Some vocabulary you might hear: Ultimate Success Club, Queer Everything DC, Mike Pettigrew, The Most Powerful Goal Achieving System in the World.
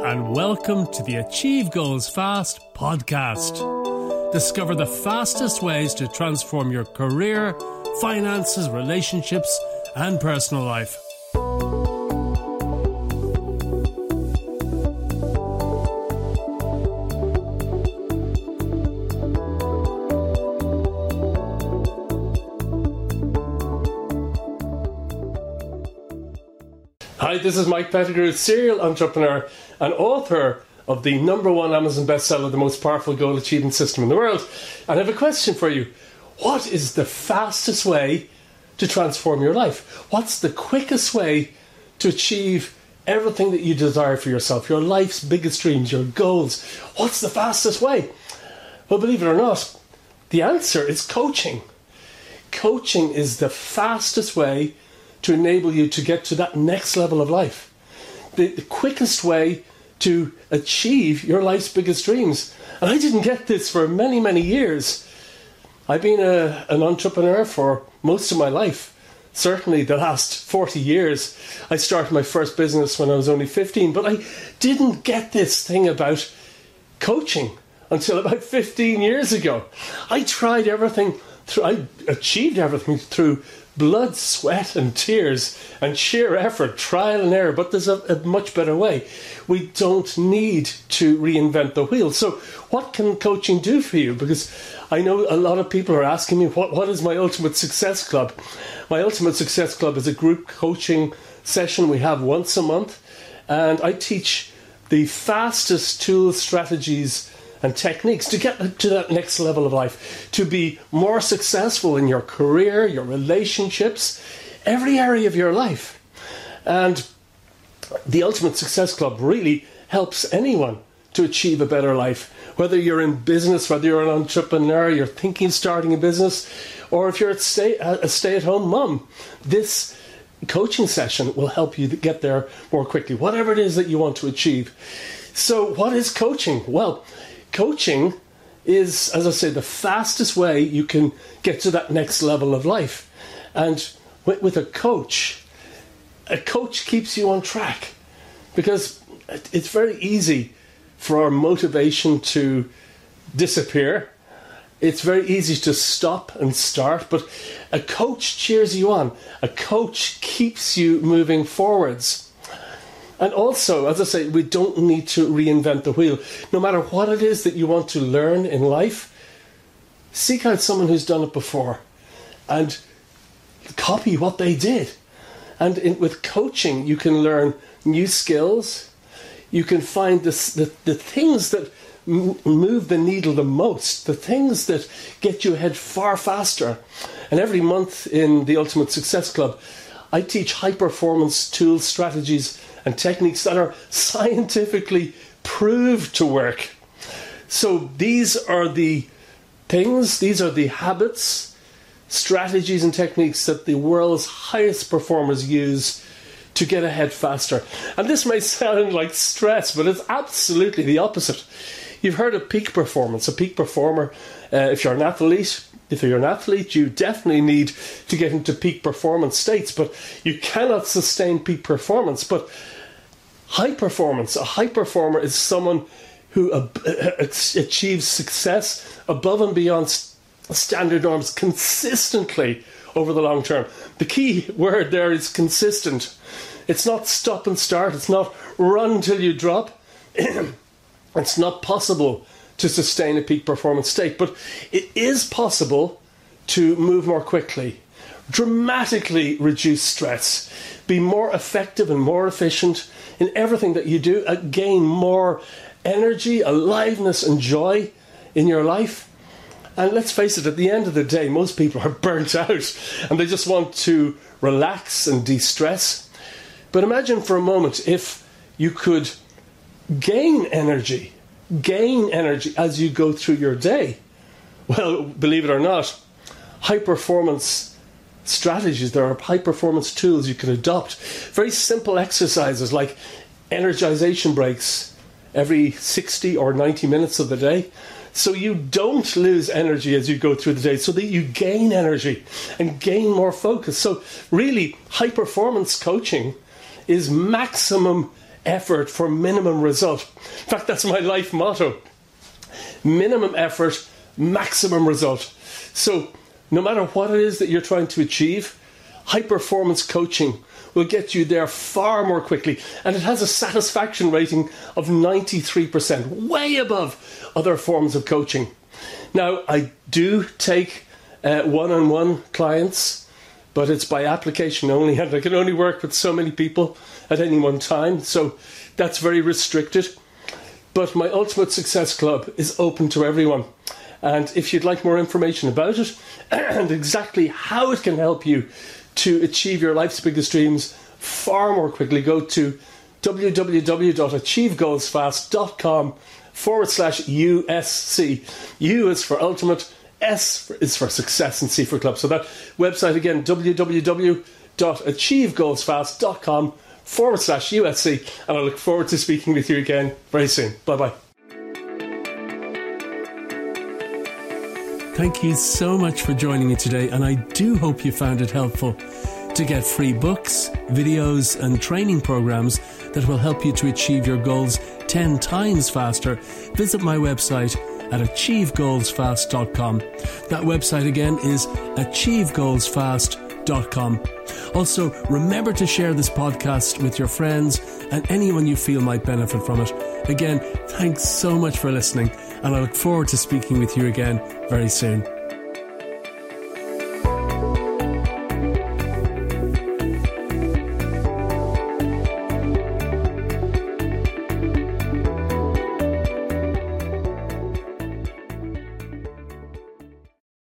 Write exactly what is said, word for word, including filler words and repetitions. Hello and welcome to the Achieve Goals Fast podcast. Discover the fastest ways to transform your career, finances, relationships, and personal life. Hi, this is Mike Pettigrew, serial entrepreneur and author of the number one Amazon bestseller, The Most Powerful Goal Achieving System in the World. And I have a question for you. What is the fastest way to transform your life? What's the quickest way to achieve everything that you desire for yourself, your life's biggest dreams, your goals? What's the fastest way? Well, believe it or not, the answer is coaching. Coaching is the fastest way to enable you to get to that next level of life. The, the quickest way to achieve your life's biggest dreams. And I didn't get this for many, many years. I've been a, an entrepreneur for most of my life. Certainly the last forty years. I started my first business when I was only fifteen, but I didn't get this thing about coaching until about fifteen years ago. I tried everything through, I achieved everything through blood, sweat and tears and sheer effort, trial and error, but there's a, a much better way. We don't need to reinvent the wheel. So what can coaching do for you? Because I know a lot of people are asking me, what, what is my Ultimate Success Club? My Ultimate Success Club is a group coaching session we have once a month, and I teach the fastest tools, strategies and techniques to get to that next level of life, to be more successful in your career, your relationships, every area of your life. And the Ultimate Success Club really helps anyone to achieve a better life, whether you're in business, whether you're an entrepreneur, you're thinking of starting a business, or if you're a stay, a stay-at-home mum. This coaching session will help you get there more quickly, whatever it is that you want to achieve. So what is coaching? Well, coaching is, as I say, the fastest way you can get to that next level of life. And with a coach, a coach keeps you on track, because it's very easy for our motivation to disappear. It's very easy to stop and start, but a coach cheers you on. A coach keeps you moving forwards. And also, as I say, we don't need to reinvent the wheel. No matter what it is that you want to learn in life, seek out someone who's done it before and copy what they did. And in, with coaching, you can learn new skills. You can find this, the, the things that m- move the needle the most, the things that get you ahead far faster. And every month in the Ultimate Success Club, I teach high-performance tools, strategies, and techniques that are scientifically proved to work. So these are the things, these are the habits, strategies and techniques that the world's highest performers use to get ahead faster. And this may sound like stress, but it's absolutely the opposite. You've heard of peak performance. A peak performer, uh, if you're an athlete, if you're an athlete, you definitely need to get into peak performance states, but you cannot sustain peak performance. But high performance, a high performer is someone who ab- achieves success above and beyond standard norms consistently over the long term. The key word there is consistent. It's not stop and start. It's not run till you drop. It's not possible to sustain a peak performance state, but it is possible to move more quickly, dramatically reduce stress, be more effective and more efficient in everything that you do, gain more energy, aliveness and joy in your life. And let's face it, at the end of the day, most people are burnt out and they just want to relax and de-stress. But imagine for a moment if you could gain energy Gain energy as you go through your day. Well, believe it or not, high performance strategies, there are high performance tools you can adopt. Very simple exercises like energization breaks every sixty or ninety minutes of the day, so you don't lose energy as you go through the day, so that you gain energy and gain more focus. So really, high performance coaching is maximum effort for minimum result. In fact, that's my life motto. Minimum effort, maximum result. So no matter what it is that you're trying to achieve, high performance coaching will get you there far more quickly. And it has a satisfaction rating of ninety-three percent, way above other forms of coaching. Now, I do take uh, one-on-one clients, but it's by application only, and I can only work with so many people at any one time, so that's very restricted. But my Ultimate Success Club is open to everyone. And if you'd like more information about it and exactly how it can help you to achieve your life's biggest dreams far more quickly, go to w w w dot achieve goals fast dot com forward slash U S C. U is for Ultimate, S is for Success, and C for Club. So that website again, w w w dot achieve goals fast dot com forward slash U S C. And I look forward to speaking with you again very soon. Bye-bye. Thank you so much for joining me today, and I do hope you found it helpful. To get free books, videos, and training programs that will help you to achieve your goals ten times faster, visit my website at achieve goals fast dot com. That website again is achieve goals fast dot com. Also, remember to share this podcast with your friends and anyone you feel might benefit from it. Again, thanks so much for listening, and I look forward to speaking with you again very soon.